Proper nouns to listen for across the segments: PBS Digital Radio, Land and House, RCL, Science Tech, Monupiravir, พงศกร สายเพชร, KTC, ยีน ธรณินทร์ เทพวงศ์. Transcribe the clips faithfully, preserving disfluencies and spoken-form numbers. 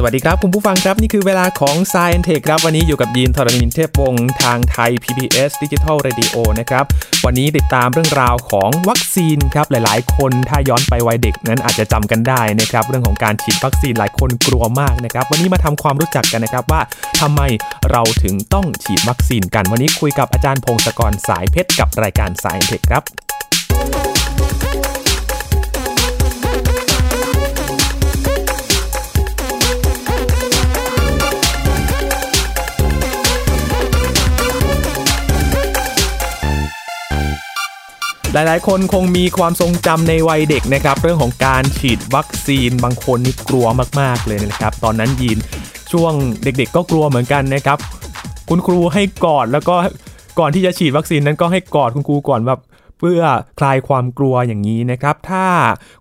สวัสดีครับคุณผู้ฟังครับนี่คือเวลาของ Science Tech ครับวันนี้อยู่กับยีน ธรณินทร์ เทพวงศ์ทางไทย พี บี เอส Digital Radio นะครับวันนี้ติดตามเรื่องราวของวัคซีนครับหลายๆคนถ้าย้อนไปวัยเด็กนั้นอาจจะจำกันได้นะครับเรื่องของการฉีดวัคซีนหลายคนกลัวมากนะครับวันนี้มาทำความรู้จักกันนะครับว่าทำไมเราถึงต้องฉีดวัคซีนกันวันนี้คุยกับอาจารย์พงศกรสายเพชรกับรายการ Science Tech ครับหลายๆคนคงมีความทรงจำในวัยเด็กนะครับเรื่องของการฉีดวัคซีนบางคนนี่กลัวมากๆเลยนะครับตอนนั้นยีนช่วงเด็กๆก็กลัวเหมือนกันนะครับคุณครูให้กอดแล้วก็ก่อนที่จะฉีดวัคซีนนั้นก็ให้กอดคุณครูก่อนแบบเพื่อคลายความกลัวอย่างนี้นะครับถ้า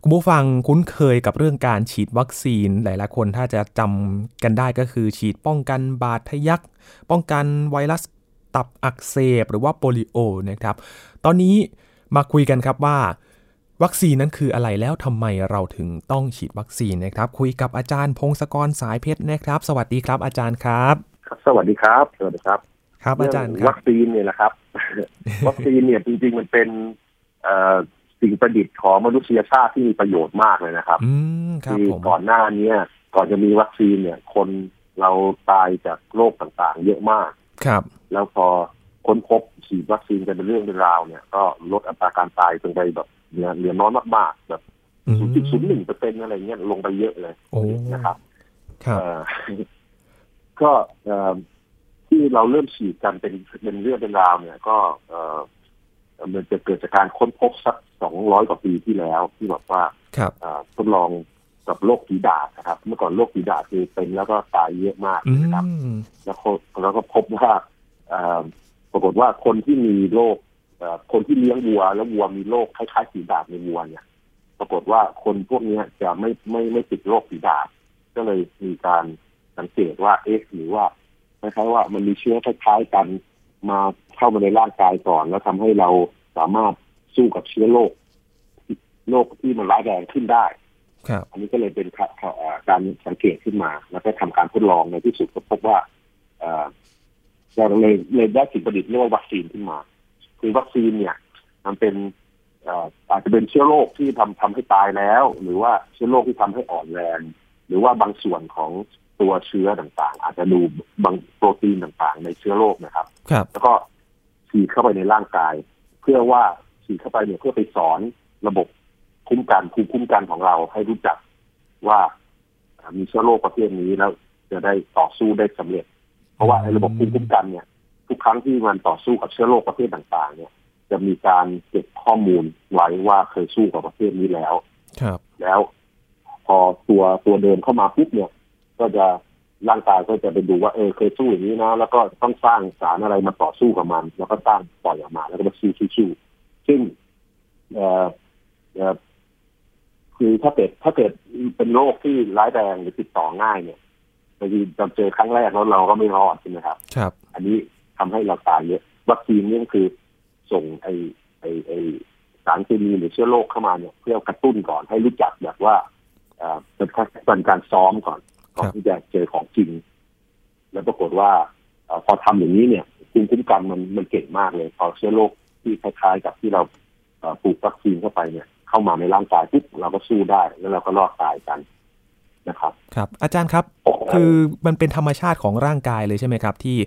คุณผู้ฟังคุ้นเคยกับเรื่องการฉีดวัคซีนหลายๆคนถ้าจะจำกันได้ก็คือฉีดป้องกันบาดทะยักป้องกันไวรัสตับอักเสบหรือว่าโปลิโอนะครับตอนนี้มาคุยกันครับว่าวัคซีนนั้นคืออะไรแล้วทำไมเราถึงต้องฉีดวัคซีนนะครับคุยกับอาจารย์พงศกรสายเพชรนะครับสวัสดีครับอาจารย์ครับสวัสดีครับสวัสดีครับครับอาจารย์วัคซีนเนี่ยนะครับ วัคซีนเนี่ยจริงๆมันเป็นสิ่งประดิษฐ์ของมนุษยชาติที่มีประโยชน์มากเลยนะครับที่ก่อนหน้านี้ก่อนจะมีวัคซีนเนี่ยคนเราตายจากโรคต่างๆเยอะมากครับแล้วพอค้นพบฉีดวัคซีนกันเป็นเรื่องเป็นราวเนี่ยก็ลดอัตราการตายลงไปแบบเหลือน้อยมากๆแบบ ศูนย์จุดศูนย์หนึ่งเปอร์เซ็นต์ อะไรเงี้ยลงไปเยอะเลยนะครับก็ที่เราเริ่มฉีดกันเป็นเป็นเรื่องเป็นราวเนี่ยก็มันจะเกิดจากการค้นพบสักสองร้อยกว่าปีที่แล้วที่บอกว่าทดลองกับโรคฝีดาษนะครับเมื่อก่อนโรคฝีดาษคือเป็นแล้วก็ตายเยอะมากนะครับแล้วเราก็พบว่าปรากฏว่าคนที่มีโรคคนที่เลี้ยงวัวแล้ววัวมีโรคคล้ายๆฝีดาษในวัวเนี่ยปรากฏว่าคนพวกนี้จะไม่ไม่ไม่ติดโรคฝีดาษก็เลยมีการสังเกตว่าเอ๊ะหรือว่าคล้ายๆว่ามันมีเชื้อคล้ายๆกันมาเข้ามาในร่างกายก่อนแล้วทำให้เราสามารถสู้กับเชื้อโรคโรคที่มันร้ายแรงขึ้นได้อันนี้ก็เลยเป็นการสังเกตขึ้นมาแล้วก็ทำการทดลองในที่สุดก็พบว่าเราเลยเลยได้สิ่งประดิษฐ์เรียกว่าวัคซีนขึ้นมาคือวัคซีนเนี่ยมันเป็นอาจจะเป็นเชื้อโรคที่ทำทำให้ตายแล้วหรือว่าเชื้อโรคที่ทำให้อ่อนแรงหรือว่าบางส่วนของตัวเชื้อต่างๆอาจจะดูบางโปรตีนต่างๆในเชื้อโรคนะครับแล้วก็ฉีดเข้าไปในร่างกายเพื่อว่าฉีดเข้าไปเนี่ยเพื่อไปสอนระบบคุ้มกันภูมิคุ้มกันของเราให้รู้จักว่ามีเชื้อโรคประเภทนี้แล้วจะได้ต่อสู้ได้สำเร็จเพราะว่าระบบภูมิคุ้มกันเนี่ยทุกครั้งที่มันต่อสู้กับเชื้อโรคประเภทต่างๆเนี่ยจะมีการเก็บข้อมูลไว้ว่าเคยสู้กับประเภทนี้แล้วครับแล้วพอตัวตัวเดินเข้ามาปุ๊บเนี่ยก็จะร่างกายก็จะไปดูว่าเออเคยสู้อย่างนี้นะแล้วก็ต้องสร้างสารอะไรมาต่อสู้กับมันแล้วก็สร้างปล่อยออกมาแล้วก็มาสู้ๆๆซึ่งเอ่อเอ่อคือถ้าเกิดถ้าเกิดเป็นโรคที่ร้ายแรงหรือติดต่อง่ายเนี่ยบางทีเราเจอครั้งแรกแล้วเราก็ไม่รอดใช่ไหมครับครับอันนี้ทำให้เราตายเยอะวัคซีนนี่ก็คือส่งไอไอไอสารเคมีหรือเชื้อโรคเข้ามาเนี่ยเพื่อกระตุ้นก่อนให้รู้จักแบบว่าอ่าเป็นขั้นการซ้อมก่อนก่อนที่จะเจอของจริงแล้วปรากฏว่าพอทำอย่างนี้เนี่ยภูมิคุ้มกันมันมันเก่งมากเลยพอเชื้อโรคที่คล้ายๆกับที่เราปลูกวัคซีนเข้าไปเนี่ยเข้ามาในร่างกายปุ๊บเราก็สู้ได้แล้วเราก็รอดตายกันนะครับครับอาจารย์ครับคือมันเป็นธรรมชาติของร่างกายเลยใช่ไหมครับที่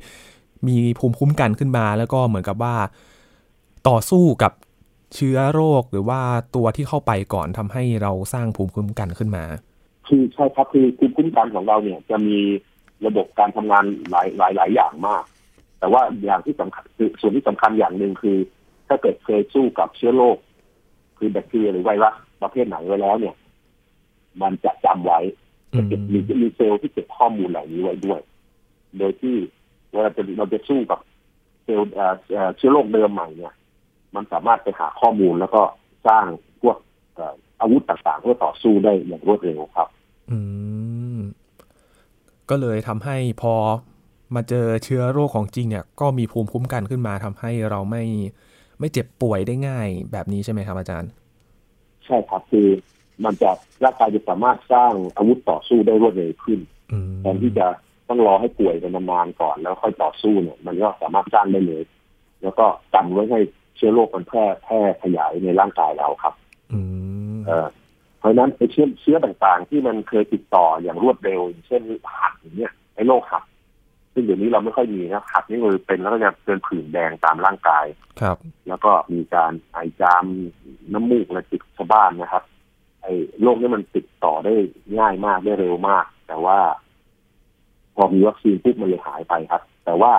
มีภูมิคุ้มกันขึ้นมาแล้วก็เหมือนกับว่าต่อสู้กับเชื้อโรคหรือว่าตัวที่เข้าไปก่อนทำให้เราสร้างภูมิคุ้มกันขึ้นมาคือใช่ครับคือภูมิคุ้มกันของเราเนี่ยจะมีระบบการทำงานหลายหลายหลายอย่างมากแต่ว่าอย่างที่สำคัญส่วนที่สำคัญอย่างนึงคือถ้าเกิดเคยสู้กับเชื้อโรคคือแบคทีเรียหรือไวรัสประเภทไหนไว้แล้วเนี่ยมันจะจำไว้จะเก็บมีมีเซลล์ที่เก็บข้อมูลเหล่านี้ไว้ด้วยโดยที่เวลาจะเราจะสู้กับเซลล์เชื้อโรคเดิมใหม่เนี่ยมันสามารถไปหาข้อมูลแล้วก็สร้างพวกอาวุธต่างๆเพื่อต่อสู้ได้อย่างรวดเร็วครับอืมก็เลยทำให้พอมาเจอเชื้อโรคของจริงเนี่ยก็มีภูมิคุ้มกันขึ้นมาทำให้เราไม่ไม่เจ็บป่วยได้ง่ายแบบนี้ใช่ไหมครับอาจารย์ใช่ครับคือ มันจะร่างกายจะสามารถสร้างอาวุธต่อสู้ได้รวดเร็วขึ้นแทนที่จะต้องรอให้ป่วยเป็นนานๆก่อนแล้วค่อยต่อสู้เนี่ยมันก็สามารถสร้างได้เลยแล้วก็กันไว้ให้เชื้อโรคมันแพร่แพร่ขยายในร่างกายเราครับเพราะนั้นไอ้เชื้อเชื้อต่างๆที่มันเคยติดต่ออย่างรวดเร็วเช่นหัดอย่างเงี้ยไอ้โรคหัดซึ่งเดี๋ยวนี้เราไม่ค่อยมีนะหัดนี่เลยเป็นแล้วก็จะเป็นผื่นแดงตามร่างกายครับแล้วก็มีการไอจามน้ำมูกและติดชาวบ้านนะครับไอ้โรคนี้มันติดต่อได้ง่ายมากได้เร็วมากแต่ว่าพอมีวัคซีนปุ๊บมันเลยหายไปครับแต่ว่า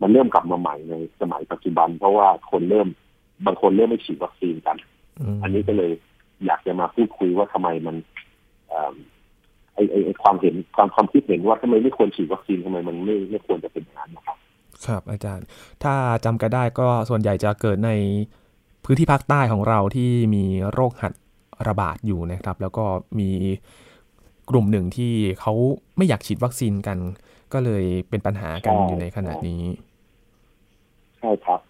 มันเริ่มกลับมาใหม่ในสมัยปัจจุบันเพราะว่าคนเริ่มบางคนเริ่มไม่ฉีดวัคซีนกันอันนี้ก็เลยอยากจะมาพูดคุยว่าทำไมมันไอไอความเห็นความความคิดเห็นว่าทำไมไม่ควรฉีดวัคซีนทำไมมันไม่ไม่ควรจะเป็นอย่างนั้นนะครับครับอาจารย์ถ้าจำกันได้ก็ส่วนใหญ่จะเกิดในพื้นที่ภาคใต้ของเราที่มีโรคหัดระบาดอยู่นะครับแล้วก็มีกลุ่มหนึ่งที่เขาไม่อยากฉีดวัคซีนกันก็เลยเป็นปัญหากันอยู่ในขณะนี้ใช่ครับ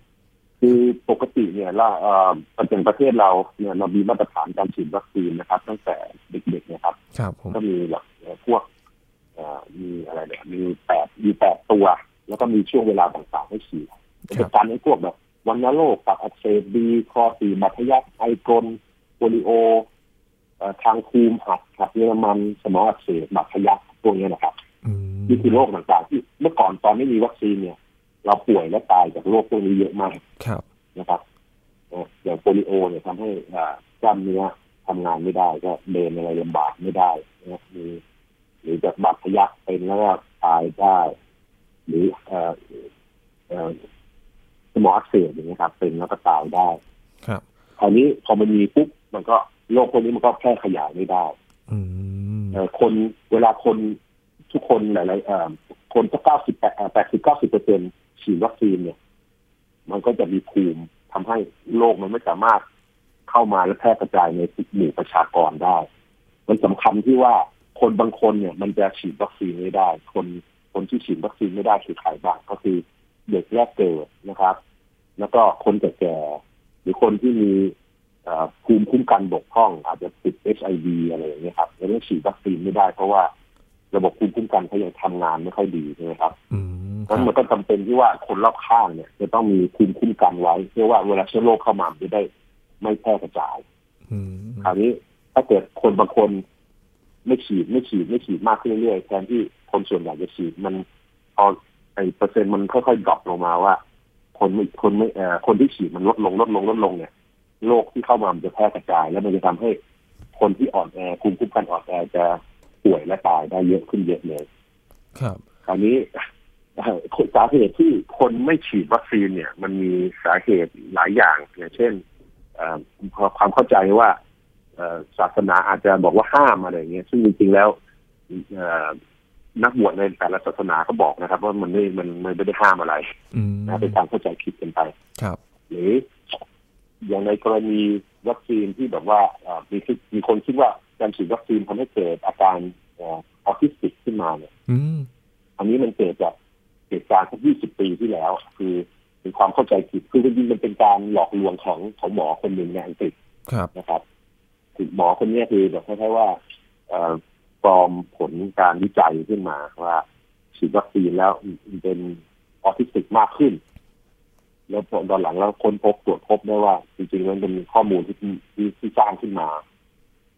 คือปกติเนี่ยล่ะเอ่ออย่างประเทศเราเนี่ยเรามีมาตรฐานการฉีดวัคซีนนะครับตั้งแต่เด็กๆนะครับก็มีแบบพวกเอ่อมีอะไรเนี่ยมีแปดมีแปดตัวแล้วก็มีช่วงเวลาต่างๆให้ฉีดเป็นการให้พวกแบบวัณโรคตับอักเสบบีคอตีบมัธยัสไอกลโปลิโอทางภูมิหัดหัดเยอรมันสมองอักเสบมัธยัสพวกนี้นะครับนี่คือโรคต่างๆที่เมื่อก่อนตอนไม่มีวัคซีนเนี่ยเราป่วยและตายจากโรคพวกนี้เยอะมากนะครับอย่างโปลิโอเนี่ยทำให้กล้ามเนื้อทำงานไม่ได้ก็เดินอะไรลำบากไม่ได้นะมีหรือจากบาดทะยักเป็นแล้วก็ตายได้หรือสมองอักเสบอย่างนี้ครับเป็นแล้วก็ตายได้ครับคราวนี้พอมันมีปุ๊บมันก็โรคพวกนี้มันก็แพร่ขยายไม่ได้คนเวลาคนทุกคนหลายๆคนสักเก้าสิบแปดแปดสิบเก้าสิบเปอร์เซ็นต์ฉีดวัคซีนเนี่ยมันก็จะมีภูมิทำให้โรคมันไม่สามารถเข้ามาและแพร่กระจายในหมู่ประชากรได้มันสำคัญที่ว่าคนบางคนเนี่ยมันจะฉีดวัคซีนไม่ได้คนคนที่ฉีดวัคซีนไม่ได้คือใครบ้างก็คือเด็กแรกเกิดนะครับแล้วก็คนแก่ๆหรือคนที่มีภูมิคุ้มกันบกพร่องอาจจะติด เอช ไอ วี อะไรอย่างเงี้ยครับแล้วฉีดวัคซีนไม่ได้เพราะว่าระบบภูมิคุ้มกันเขายังทำงานไม่ค่อยดีใช่ไหมครับเพราะฉะนั้นมันก็จำเป็นที่ว่าคนรอบข้างเนี่ยจะต้องมีภูมิคุ้มกันไว้เพื่อว่าเวลาเชื้อโรคเข้ามาจะได้ไม่แพร่กระจายคราวนี้ถ้าเกิดคนบางคนไม่ฉีดไม่ฉีดไม่ฉีดมากขึ้นเรื่อยๆแทนที่คนส่วนใหญ่จะฉีดมันพอไอเปอร์เซ็นต์มันค่อยๆดรอปลงมาว่าคนไม่คนไม่เอ่อคนที่ฉีดมันลดลงลดลงลดลงเนี่ยโรคที่เข้ามามันจะแพร่กระจายแล้วมันจะทำให้คนที่อ่อนแอภูมิคุ้มกันอ่อนแอจะป่วยและตายได้เยอะขึ้นเยอะเลยครับคราวนี้สาเหตุที่คนไม่ฉีดวัคซีนเนี่ยมันมีสาเหตุหลายอย่างอย่างเช่นความเข้าใจว่าศาสนาอาจจะบอกว่าห้ามอะไรอย่างเงี้ยซึ่งจริงๆแล้วนักบวชในแต่ละศาสนาก็บอกนะครับว่ามันไม่มันไม่ได้ห้ามอะไรนะเป็นการเข้าใจผิดกันไปครับหรืออย่างในกรณีวัคซีนที่แบบว่ามีมีคนคิดว่าการฉีดวัคซีนทำให้เกิดอาการออทิสติกขึ้นมาเนี่ยอันนี้มันเกิดจากเหตุการณ์สักยี่สิบปีที่แล้วคือเป็นความเข้าใจผิดคือจริงๆมันเป็นการหลอกลวงของของหมอคนหนึ่งในอังกฤษนะครับหมอคนนี้คือแบบคล้ายๆว่าปลอมผลการวิจัยขึ้นมาว่าฉีดวัคซีนแล้วเป็นออทิสติกมากขึ้นแล้วตอนหลังแล้วคนพบตรวจพบได้ว่าจริงๆมันเป็นข้อมูลที่ที่สร้างขึ้นมา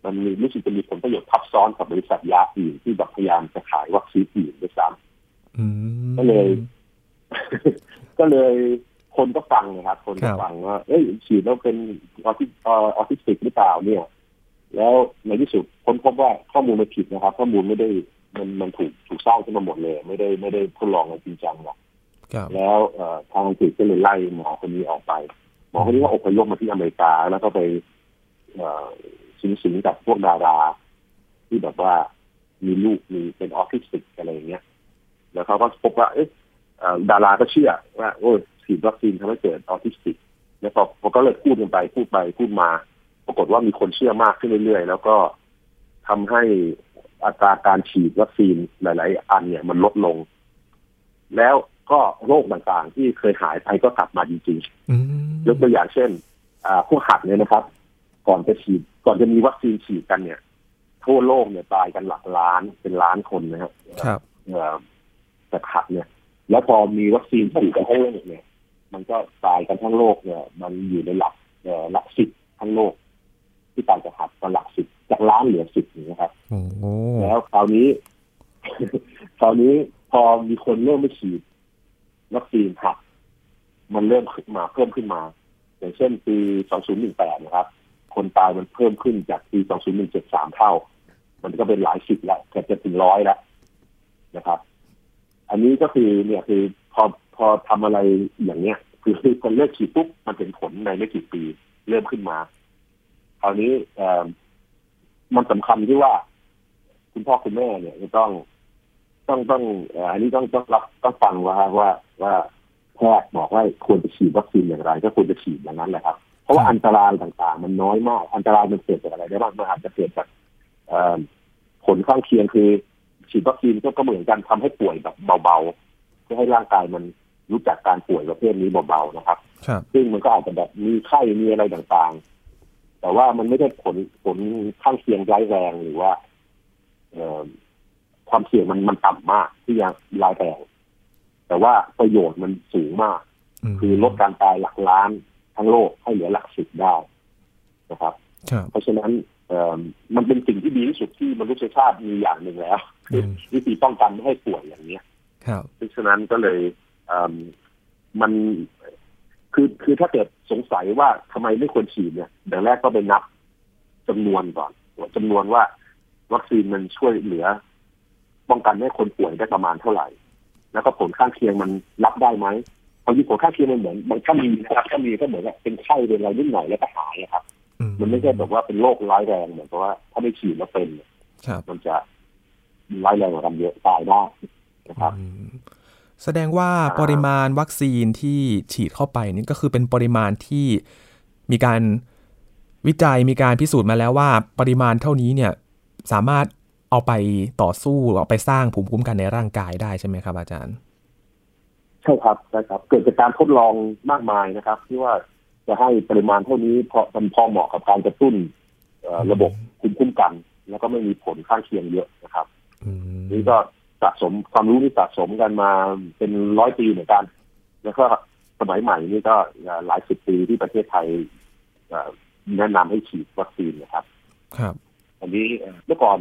มันมีรู้สึกจะมีผลประโยชน์ทับซ้อนกับบริษัทยาอื่นที่แบบพยายามจะขายวัคซีนอื่นด้วยซ้ำก็เลยก็เลยคนก็ฟังนะครับคนก็ฟังว่าเอ้ยฉีดแล้วเป็นออทิสติกหรือเปล่าเนี่ยแล้วในที่สุดคนพบว่าข้อมูลมันผิดนะครับข้อมูลไม่ได้มันมันถูกถูกสร้างขึ้นมาหมดเลยไม่ได้ไม่ได้ทดลองกันจริงจังหรอกแล้วทางอังกฤษก็เลยไล่หมอคนนี้ออกไปหมอคนนี้ก็อพยพมาที่อเมริกาแล้วก็ไปสิงสิงกับพวกดาราที่แบบว่ามีลูกมีเป็นออทิสติกอะไรอย่างเงี้ยแล้วเขาก็พบว่าเอ๊ะดาราก็เชื่อว่าโอ้ฉีดวัคซีนทำให้เกิดออทิสติกแล้วพอก็เลยพูดกันไปพูดไปพูดมาปรากฏว่ามีคนเชื่อมากขึ้นเรื่อยๆแล้วก็ทำให้อัตราการฉีดวัคซีนหลายๆอันเนี่ยมันลดลงแล้วก็โรคต่างๆที่เคยหายไปก็กลับมาจริงๆยกตัวอย่างเช่นพวกหัดเนี่ยนะครับ ก่อนจะฉีดก่อนจะมีวัคซีนฉีดกันเนี่ยทั่วโลกเนี่ยตายกันหลักล้านเป็นล้านคนนะครับครับเอ่อแต่ขัดเนี่ยแล้วพอมีวัคซีนฉีดกันทั่วโลกเนี่ยมันก็ตายกันทั้งโลกเนี่ยมันอยู่ในหลักเอ่อหลักสิบทั้งโลกที่ตายจากขัดกันหลักสิบจากล้านเหลือสิบนะครับโอ้โหแล้วคราวนี้คราวนี้พอมีคนเริ่มไม่ฉีดวัคซีนขัดมันเริ่มขึ้นมาเพิ่มขึ้นมาอย่างเช่นปีสองพันสิบแปดนะครับคนตายมันเพิ่มขึ้นจากปีสองพันสิบเจ็ด สามเท่ามันก็เป็นหลายสิบแล้วเกือบจะถึงร้อยแล้วนะครับอันนี้ก็คือเนี่ยคือพอพอทำอะไรอย่างเนี้ยคือคนเลิกฉีดปุ๊บมันเป็นผลในไม่กี่ปีเริ่มขึ้นมาคราวนี้เอ่อมันสำคัญที่ว่าคุณพ่อคุณแม่เนี่ยจะต้องต้องต้องอันนี้ต้องต้องรับต้องฟังว่าว่าว่าแพทย์บอกว่าควรจะฉีดวัคซีนอย่างไรก็ควรจะฉีดอย่างนั้นแหละครับเพราะว่าอันตรายต่างๆมันน้อยมากอันตรายมันเกิดจากอะไรได้บ้างมันอาจจะเกิดจากผลข้างเคียงคือฉีดวัคซีนก็เหมือนกันทำให้ป่วยแบบเบาๆเพื่อให้ร่างกายมันรู้จักการป่วยประเภทนี้เบาๆนะครับซึ่งมันก็อาจจะแบบมีไข้มีอะไรต่างๆแต่ว่ามันไม่ได้ผลผลข้างเคียงร้ายแรงหรือว่าความเสี่ยงมันมันต่ำมากที่จะร้ายแรงแต่ว่าประโยชน์มันสูงมากคือลดการตายหลักล้านทั้งโลกให้เหลือหลักสิบได้นะครับเพราะฉะนั้นมันเป็นสิ่งที่ดีที่สุดที่มนุษยชาติมีอย่างหนึ่งแล้วคือวิธีป้องกันไม่ให้ป่วยอย่างนี้เพราะฉะนั้นก็เลยมันคือคือถ้าเกิดสงสัยว่าทำไมไม่ควรฉีดเนี่ยอย่างแรกก็ไปนับจำนวนก่อนจำนวนว่าวัคซีนมันช่วยเหลือป้องกันไม่ให้คนป่วยได้ประมาณเท่าไหร่แล้วก็ผลข้างเคียงมันรับได้ไหมพอยิ่งผลข้างเคียงมันเหมือนมันก็มีนะครับก็มีก็เหมือนแบบเป็นไข้เป็นอะไรนิดหน่อยแล้วก็หายนะครับมันไม่ใช่แบบว่าเป็นโรคร้ายแรงเหมือนกับว่าถ้าไม่ฉีดแล้วเป็นมันจะร้ายแรงกว่ากันเยอะตายได้นะครับแสดงว่าปริมาณวัคซีนที่ฉีดเข้าไปนี่ก็คือเป็นปริมาณที่มีการวิจัยมีการพิสูจน์มาแล้วว่าปริมาณเท่านี้เนี่ยสามารถเอาไปต่อสู้เอาไปสร้างภูมิคุ้มกันในร่างกายได้ใช่ไหมครับอาจารย์ใช่ครับใช่ครับเกิดจากการทดลองมากมายนะครับที่ว่าจะให้ปริมาณเท่านี้พอมันพอเหมาะกับการกระตุ้นระบบภูมิคุ้มกันแล้วก็ไม่มีผลข้างเคียงเยอะนะครับนี่ก็สะสมความรู้ที่สะสมกันมาเป็นร้อยปีเหมือนกันแล้วก็สมัยใหม่นี่ก็หลายสิบปีที่ประเทศไทยแนะนำให้ฉีดวัคซีนนะครับครับอันนี้เมื่อก่อน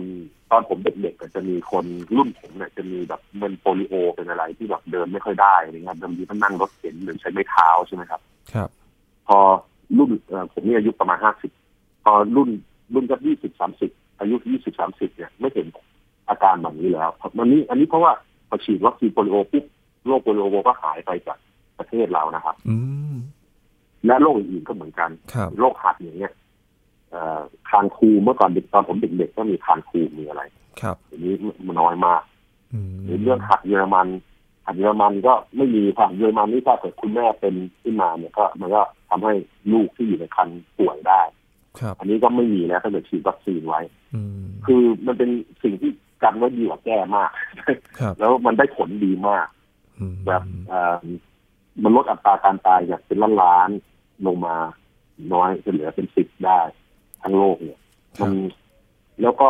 ตอนผมเด็กๆก็จะมีคนรุ่นผมเนี่ยจะมีแบบเป็นโปลิโอเป็นอะไรที่แบบเดินไม่ค่อยได้อะไรเงี้ยบางทีต้องนั่งรถเข็นหรือใช้ไม้เท้าใช่ไหมครับครับพอรุ่นผมนี่อายุประมาณห้าสิบพอรุ่นรุ่นก็ยี่สิบสามสิบอายุยี่สิบสามสิบเนี่ยไม่เห็นอาการแบบนี้แล้วมันนี้อันนี้เพราะว่าพอฉีดวัคซีนโปลิโอปุ๊บโรคโปลิโอก็หายไปจากประเทศเรานะครับและโรคอื่นๆก็เหมือนกันโรคหัดอย่างเงี้ยคานคูเมื่อก่อนตอนผมเด็กๆก็มีคานคูมีอะไรครับอันนี้มันน้อยมากเรื่องหัดเยอรมันหัดเยอรมันก็ไม่มีหัดเยอรมันนี่ถ้าเกิดคุณแม่เป็นขึ้นมาเนี่ยก็มันก็ทำให้ลูกที่อยู่ในครรภ์ป่วยได้ครับอันนี้ก็ไม่มีแล้วถ้าเกิดฉีดวัคซีนไว้คือมันเป็นสิ่งที่กันว่าดีกว่าแก้มากแล้วมันได้ผลดีมากแบบมันลดอัตราการตายจากเป็นล้านๆลงมาน้อยจะเหลือเป็นสิบได้ทั้งโลกเนี่ยมันแล้วก็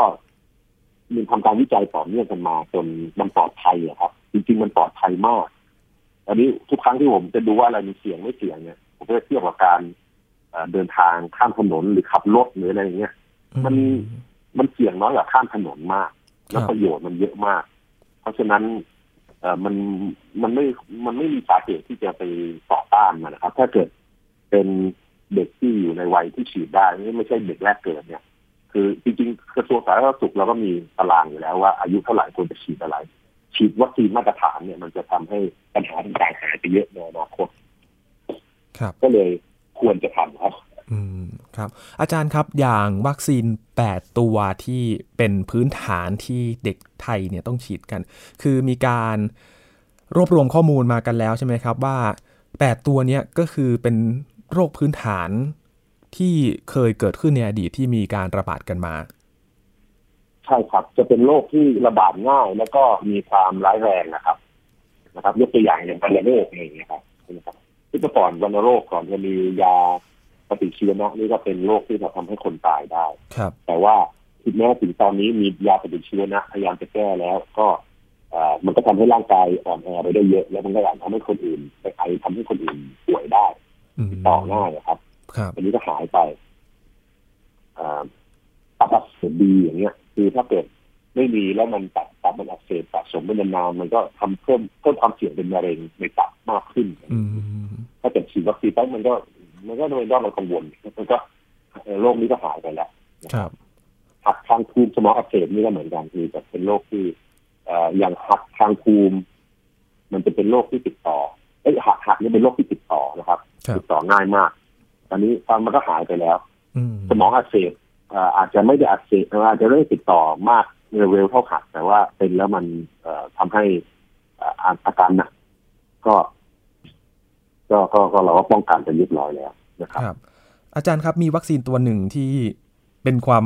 มีทำการวิจัยต่อเนื่องกันมาจนมันปลอดภัยอะครับจริงๆมันปลอดภัยมากอันนี้ทุกครั้งที่ผมจะดูว่าอะไรมีเสี่ยงไม่เสี่ยงเนี่ยผมก็จะเทียบกับการเดินทางข้ามถนนหรือขับรถหรืออะไรอย่างเงี้ยมันมันเสี่ยงน้อยกว่าข้ามถนนมากและประโยชน์มันเยอะมากเพราะฉะนั้นมันมันไม่มันไม่มีสาเหตุที่จะไปต่อต้านมันนะครับถ้าเกิดเป็นเด็กที่อยู่ในวัยที่ฉีดได้ไม่ใช่เด็กแรกเกิดเนี่ยคือจริงๆกระทรวงสาธารณสุขเราก็มีตารางอยู่แล้วว่าอายุเท่าไหร่ควรจะฉีดอะไรฉีดวัคซีนมาตรฐานเนี่ยมันจะทำให้ปัญหาต่างๆหายไปเยอะในอนาคตครับก็เลยควรจะทำครับอืมครับอาจารย์ครับอย่างวัคซีนแปดตัวที่เป็นพื้นฐานที่เด็กไทยเนี่ยต้องฉีดกันคือมีการรวบรวมข้อมูลมากันแล้วใช่ไหมครับว่าแปดตัวเนี้ยก็คือเป็นโรคพื้นฐานที่เคยเกิดขึ้นในอดีตที่มีการระบาดกันมาใช่ครับจะเป็นโรคที่ระบาดง่ายแล้วก็มีความร้ายแรงนะครับนะครับยกตัวอย่างอย่างวัณโรคอะไรอย่างเงี้ยครับใช่ไหมครับที่ก่อนวัณโรคก่อนจะมียา ปฏิชีวนะนี่ก็เป็นโรคที่จะทำให้คนตายได้แต่ว่าถึงแม้ถึงตอนนี้มียาปฏิชีวนะพยายามจะแก้แล้วก็มันก็ทำให้ร่างกายอ่อนแอไปได้เยอะแล้วมันก็อาจทำให้คนอื่นไปไอทำให้คนอื่นป่วยได้ต่อหน้านะครับอันนี้ก็หายไปตับอักเสบบีอย่างเงี้ยคือถ้าเกิดไม่มีแล้วมันตับตับมันอักเสบสะสมเป็นนานมันก็ทำเพิ่มเพิ่มความเสี่ยงเป็นมะเร็งในตับมากขึ้นถ้าเกิดฉีดวัคซีนไปมันก็มันก็ไม่ต้องมากังวลมันก็โรคนี้ก็หายไปแล้วครับหัดทางภูมิสมองอักเสบนี่ก็เหมือนกันคือจะเป็นโรคที่อย่างหัดทางภูมิมันจะเป็นโรคที่ติดต่อไอ้หัดหัดนี่เป็นโรคที่ติดต่อนะครับติดต่อง่ายมากตอนนี้ตอนมันก็หายไปแล้วสมองอักเสบอาจจะไม่ได้อักเสบอาจจะไม่ได้ติดต่อมากเร็วเท่าหัดแต่ว่าเป็นแล้วมันทำให้อาการหนักก็ก็ก็เราก็ป้องกันไปเรียบร้อยแล้วนะครับอาจารย์ครับมีวัคซีนตัวหนึ่งที่เป็นความ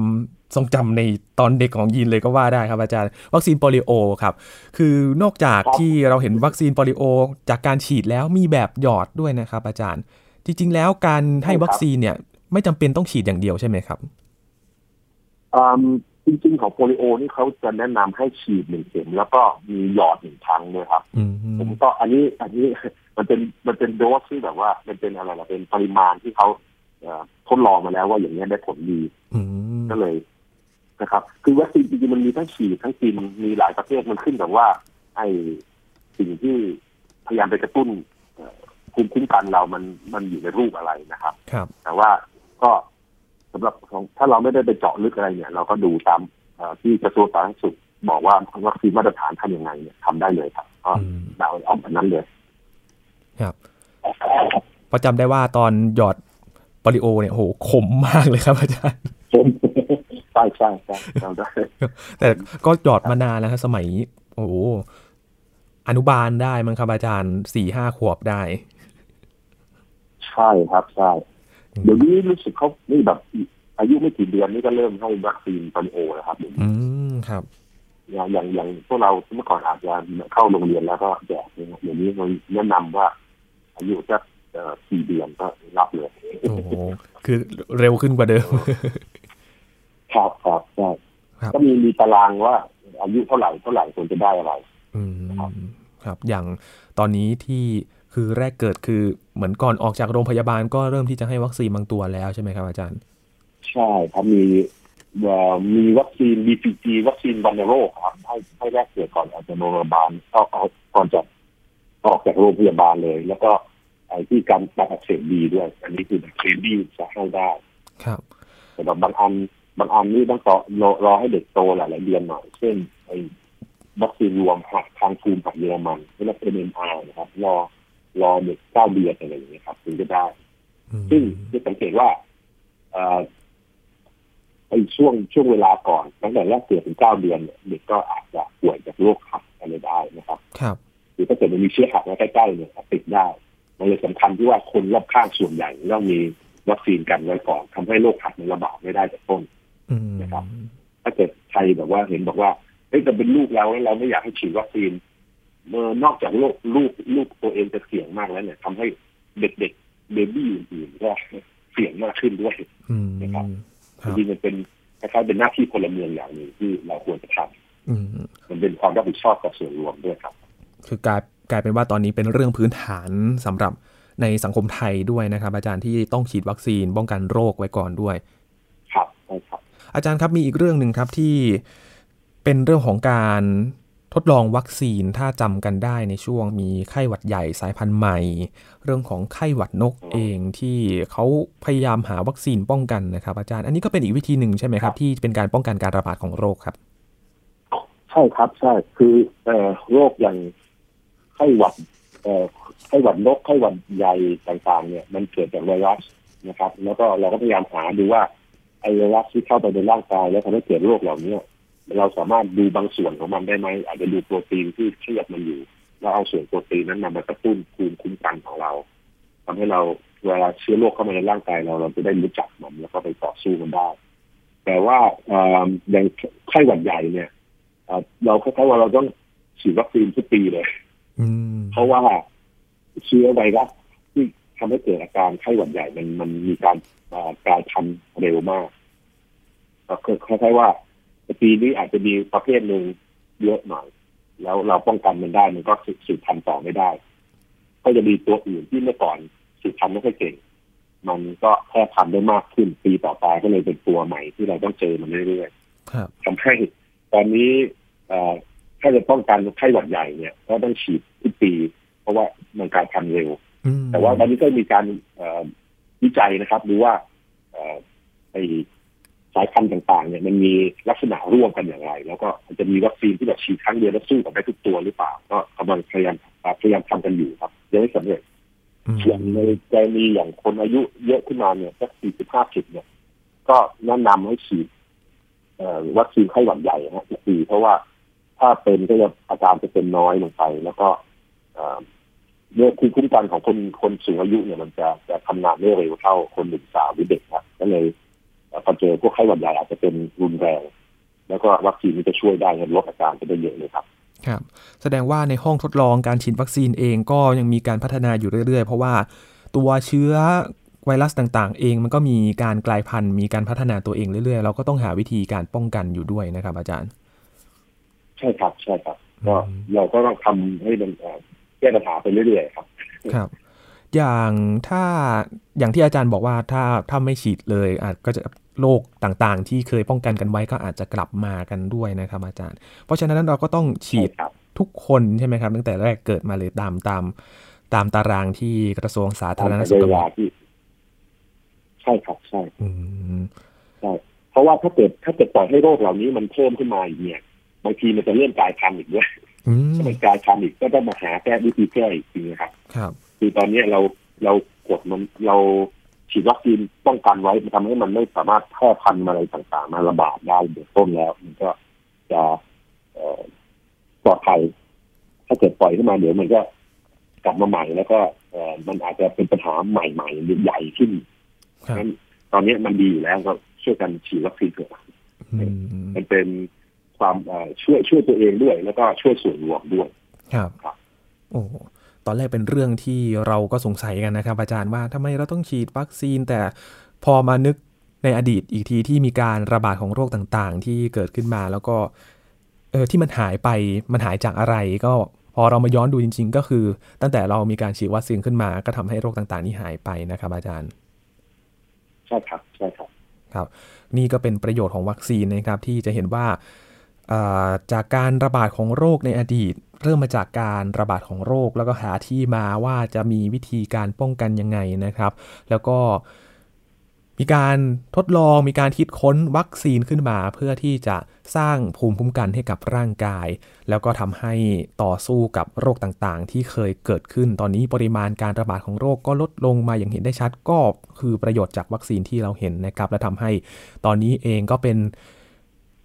ทรงจำในตอนเด็กของยีนเลยก็ว่าได้ครับอาจารย์วัคซีนโปลิโอครับคือนอกจากที่เราเห็นวัคซีนโปลิโอจากการฉีดแล้วมีแบบหยอดด้วยนะครับอาจารย์จริงๆแล้วการให้วัคซีนเนี่ยไม่จำเป็นต้องฉีดอย่างเดียวใช่ไหมครับจริงๆของโปลิโอนี่เขาจะแนะนำให้ฉีดหนึ่งเข็มแล้วก็มีหยอดหนึ่งครั้งเลยครับผมก็อันนี้อันนี้มันเป็นมันเป็นโดสที่แบบว่ามันเป็นอะไรล่ะเป็นปริมาณที่เขาทดลองมาแล้วว่าอย่างนี้ได้ผลดีก็เลยนะครับคือวัคซีนจริงๆมันมีทั้งฉีดทั้งกินมีหลายประเภทมันขึ้นกับว่าไอ้สิ่งที่พยายามไปกระตุ้นภูมิคุ้มกันเรามันมันอยู่ในรูปอะไรนะครับแต่ว่าก็สำหรับถ้าเราไม่ได้ไปเจาะลึกอะไรเนี่ยเราก็ดูตามที่กระทรวงสาธารณสุขบอกว่าวัคซีนมาตรฐานทำยังไงเนี่ยทำได้เลยครับก็เราเอาแบบนั้นเลยครับพอจำได้ว่าตอนหยอดโปลิโอเนี่ยโหขมมากเลยครับอาจารย์ใช่ใช่ใช่จำได้แต่ก็หยอดมานานแล้วครับสมัยโอ้อนุบาลได้มั้งครับอาจารย์ สี่ห้า ขวบได้ใช่ครับใช่เดี๋ยวนี้รู้สึกเขานี่แบบอายุไม่กี่เดือนนี่ก็เริ่มให้วัคซีนโปลิโอแล้วครับอืมครับอย่างอย่างอย่างพวกเราเมื่อก่อนอาจจะเข้าโรงเรียนแล้วก็แจกเนี่ยเดี๋ยวนี้เราแนะนำว่าอายุจะสี่เดือนก็รับเลยโอ้โหคือเร็วขึ้นกว่าเดิมครับครับใช่ก็มีมีตารางว่าอายุเท่าไหร่เท่าไหร่ควรจะได้อะไรอืมครับอย่างตอนนี้ที่คือแรกเกิดคือเหมือนก่อนออกจากโรงพยาบาลก็เริ่มที่จะให้วัคซีนบางตัวแล้วใช่ไหมครับอาจารย์ใช่ครับมีมีวัคซีน บี พี จี วัคซีนวัณโรคครับให้ให้แรกเกิดก่อนออกจากโรงพยาบาลก็เอาก่อนจะออกจากโรงพยาบาลเลยแล้วก็ไอ้ที่การตัดอักเสบดีด้วยอันนี้คือเคบีจะให้ได้ครับแต่บางอันบางอันนี่ต้องต่อรอให้เด็กโตหลายๆเดือนหน่อยเช่นไอ้วัคซีนรวมหักทางภูมิของเยอรมันที่เรียกว่า เอ็ม เอ็ม อาร์ นะครับรอรอเด็กเก้าเดือนอะไรอย่างเงี้ยครับถึงจะได้ซึ่งจะสังเกตว่าไอ้ช่วงช่วงเวลาก่อนตั้งแต่แรกเกิดถึงเก้าเดือนเด็กก็อาจจะป่วยจากโรคหัดอะไรได้นะครับครับหรือถ้าเกิดมันมีเชื้อหัดมาใกล้ๆเนี่ยติดได้มันเลยสำคัญที่ว่าคนรอบข้างส่วนใหญ่ต้องมีวัคซีนกันไว้ก่อนทำให้โรคหัดมันระบาดไม่ได้แต่ต้นนะครับถ้าเกิดใครแบบว่าเห็นบอกว่าเฮ้ยจะเป็นลูกเราแล้วเราไม่อยากให้ฉีดวัคซีนเมื่อนอกจากโรคลูกลูกตัวเองจะเสี่ยงมากแล้วเนี่ยทำให้เด็กๆเบบี้อื่นๆก็เสี่ยงมากขึ้นด้วยนะครับจริงๆมันเป็นคล้ายๆเป็นหน้าที่พลเมืองอย่างหนึ่งที่เราควรจะทำมันเป็นความรับผิดชอบต่อส่วนรวมด้วยครับคือกลายกลายเป็นว่าตอนนี้เป็นเรื่องพื้นฐานสำหรับในสังคมไทยด้วยนะครับอาจารย์ที่ต้องฉีดวัคซีนป้องกันโรคไว้ก่อนด้วยครับใช่ครับอาจารย์ครับมีอีกเรื่องนึงครับที่เป็นเรื่องของการทดลองวัคซีนถ้าจำกันได้ในช่วงมีไข้หวัดใหญ่สายพันธุ์ใหม่เรื่องของไข้หวัดนกเองที่เขาพยายามหาวัคซีนป้องกันนะครับอาจารย์อันนี้ก็เป็นอีกวิธีหนึ่งใช่ไหมครับที่เป็นการป้องกันการระบาดของโรคครับใช่ครับใช่คือโรคอย่างไข้หวัดไข้หวัดนกไข้หวัดใหญ่ต่างๆเนี่ยมันเกิดจากไวรัสนะครับแล้วก็เราก็พยายามหาดูว่าไอไวรัสที่เข้าไปในร่างกายแล้วทำให้เกิดโรคเหล่านี้เราสามารถดูบางส่วนของมันได้ไหมอาจจะดูโปรตีนที่เคลือบมันอยู่แล้วเอาส่วนโปรตีนนั้นมากระตุ้นภูมิคุ้มกันของเราทำให้เราเวลาเชื้อโรคเข้ามาในร่างกายเราเราจะได้รู้จักมันแล้วก็ไปต่อสู้มันได้แต่ว่าอย่างไข้หวัดใหญ่เนี่ยเราเข้าใจว่าเราต้องฉีดวัคซีนทุกปีเลยเพราะว่าเชื้อไวรัสที่ ทำให้เกิดอาการไข้หวัดใหญ่มันมันมีการกลายพันธุ์เร็วมากก็คือคล้ายๆว่าปีนี้อาจจะมีประเภทหนึ่งเยอะหน่อยแล้วเราป้องกันมันได้มันก็สืบพันธุ์ต่อไม่ได้ก็จะมีตัวอื่นที่เมื่อก่อนสืบพันธุ์ไม่ค่อยเก่งมันก็แพร่พันธุ์ได้มากขึ้นปีต่อไปก็เลยเป็นตัวใหม่ที่เราต้องเจอมันเรื่อยๆทำให้ตอนนี้ถ้าจะป้องกันไข้หวัดใหญ่เนี่ยก็ต้องฉีดทุกปีเพราะว่ามันกลายพันธุ์เร็วแต่ว่าตอนนี้ก็มีการวิจัยนะครับดูว่าไอสายพันธุ์ต่างๆเนี่ยมันมีลักษณะร่วมกันอย่างไรแล้วก็จะมีวัคซีนที่แบบฉีดครั้งเดียวแล้วสู้กับได้ทุกตัวหรือเปล่าก็กำลังพยายามพยายามทำกันอยู่ครับยังไม่สำเร็จอย่างในกรณีอย่างคนอายุเยอะขึ้นมาเนี่ยสักสี่สิบห้าสิบเนี่ยก็แนะนำให้ฉีดวัคซีนไข้หวัดใหญ่ฮะทุกปีเพราะว่าถ้าเป็นก็จะอาการจะเป็นน้อยลงไปแล้วก็เรื่องภูมิคุ้มกันของคนคนสูงอายุเนี่ยมันจะจะทำงานไม่เร็วเท่าคนหนุ่มสาวหรือเด็กครับก็เลยพอเจอพวกไข้หวัดใหญ่อาจจะเป็นรุนแรงแล้วก็วัคซีนนี้จะช่วยได้ลดอาการไปได้เยอะเลยครับครับแสดงว่าในห้องทดลองการฉีดวัคซีนเองก็ยังมีการพัฒนาอยู่เรื่อยๆเพราะว่าตัวเชื้อไวรัสต่างๆเองมันก็มีการกลายพันธุ์มีการพัฒนาตัวเองเรื่อยๆเราก็ต้องหาวิธีการป้องกันอยู่ด้วยนะครับอาจารย์ใช่ครับใช่ครับก็เราก็ต้องทำให้มันแก้ปัญหาไปเรื่อยๆครับครับอย่างถ้าอย่างที่อาจารย์บอกว่าถ้าถ้าไม่ฉีดเลยอาจก็จะโรคต่างๆที่เคยป้องกันกันไว้ก็อาจจะกลับมากันด้วยนะครับอาจารย์เพราะฉะนั้นเราก็ต้องฉีดทุกคนใช่ไหมครับตั้งแต่แรกเกิดมาเลยตามตามตามตารางที่กระทรวงสาธารณสุขกำหนดใช่ครับใช่ใช่เพราะว่าถ้าเกิดถ้าเกิดปล่อยให้โรคเหล่านี้มันเพิ่มขึ้นมาอีกเนี่ยบางทีมันจะเริ่มกลายพันธุ์อีกด้วยถ้ามันกลายพันธุ์อีกก็ต้องมาหาแก้วิธีแก้อีกทีนะครับครับคือตอนนี้เราเรากดมันเราฉีดวัคซีนป้องกันไว้ทำให้มันไม่สามารถแพร่พันธุ์อะไรต่างๆมาระบาดได้เบื้องต้นแล้วมันก็จะปลอดภัยถ้าเกิดปล่อยขึ้นมาเดี๋ยวมันก็กลับมาใหม่แล้วก็มันอาจจะเป็นปัญหาใหม่ๆใหญ่ขึ้นเพราะฉะนั้นตอนนี้มันดีอยู่แล้วก็ช่วยกันฉีดวัคซีนเถอะมันเป็นความช่วยช่วยตัวเองด้วยแล้วก็ช่วยส่วนรวมด้วยครับโอ้ตอนแรกเป็นเรื่องที่เราก็สงสัยกันนะครับอาจารย์ว่าทำไมเราต้องฉีดวัคซีนแต่พอมานึกในอดีตอีกทีที่มีการระบาดของโรคต่างๆที่เกิดขึ้นมาแล้วก็เออที่มันหายไปมันหายจากอะไรก็พอเรามาย้อนดูจริงๆก็คือตั้งแต่เรามีการฉีดวัคซีนขึ้นมาก็ทำให้โรคต่างๆนี้หายไปนะครับอาจารย์ใช่ครับใช่ครับครับนี่ก็เป็นประโยชน์ของวัคซีนนะครับที่จะเห็นว่าจากการระบาดของโรคในอดีตเริ่มมาจากการระบาดของโรคแล้วก็หาที่มาว่าจะมีวิธีการป้องกันยังไงนะครับแล้วก็มีการทดลองมีการคิดค้นวัคซีนขึ้นมาเพื่อที่จะสร้างภูมิคุ้มกันให้กับร่างกายแล้วก็ทำให้ต่อสู้กับโรคต่างๆที่เคยเกิดขึ้นตอนนี้ปริมาณการระบาดของโรคก็ลดลงมาอย่างเห็นได้ชัดก็คือประโยชน์จากวัคซีนที่เราเห็นนะครับและทำให้ตอนนี้เองก็เป็น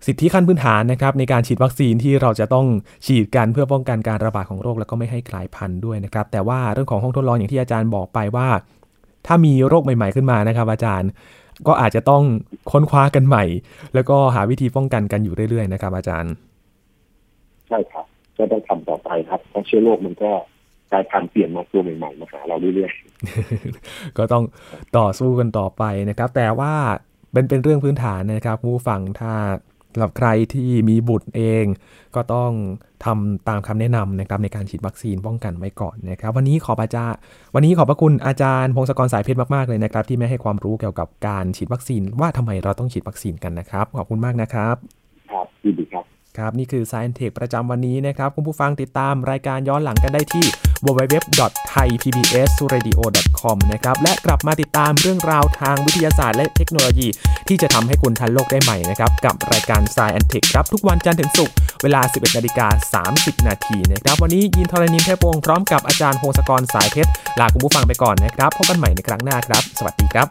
สิทธิขั้นพื้นฐานนะครับในการฉีดวัคซีนที่เราจะต้องฉีดกันเพื่อป้องกันการระบาดของโรคแล้วก็ไม่ให้กลายพันธุ์ด้วยนะครับแต่ว่าเรื่องของห้องทดลองอย่างที่อาจารย์บอกไปว่าถ้ามีโรคใหม่ๆขึ้นมานะครับอาจารย์ก็อาจจะต้องค้นคว้ากันใหม่แล้วก็หาวิธีป้องกันกันอยู่เรื่อยๆนะครับอาจารย์ใช่ครับก็ต้องทำต่อไปครับเพราะเชื้อโรคมันก็กลายพันธุ์เปลี่ยนมาตัวใหม่ๆมาหาเราเรื่อยๆก็ต้องต่อสู้กันต่อไปนะครับแต่ว่าเป็นเป็นเรื่องพื้นฐานนะครับผู้ฟังถ้าสำหรับใครที่มีบุตรเองก็ต้องทำตามคำแนะนำนะครับในการฉีดวัคซีนป้องกันไว้ก่อนนะครับวันนี้ขอบอาจารย์วันนี้ขอบพระคุณอาจารย์พงศกรสายเพชรมากๆเลยนะครับที่มาให้ความรู้เกี่ยวกับการฉีดวัคซีนว่าทำไมเราต้องฉีดวัคซีนกันนะครับขอบคุณมากนะครับครับยินดีครับครับนี่คือ Science Tech ประจำวันนี้นะครับคุณผู้ฟังติดตามรายการย้อนหลังกันได้ที่ ดับเบิลยู ดับเบิลยู ดับเบิลยู ดอท ไทย พี บี เอส เรดิโอ ดอท คอม นะครับและกลับมาติดตามเรื่องราวทางวิทยาศาสตร์และเทคโนโลยีที่จะทำให้คุณทันโลกได้ใหม่นะครับกับรายการ Science Tech ครับทุกวันจันทร์ถึงศุกร์เวลา สิบเอ็ดนาฬิกาสามสิบนาทีนะครับวันนี้ยินทรณินทร์แท้วงพร้อมกับอาจารย์พงศกรสายเพชรลาคุณผู้ฟังไปก่อนนะครับพบกันใหม่ในครั้งหน้าครับสวัสดีครับ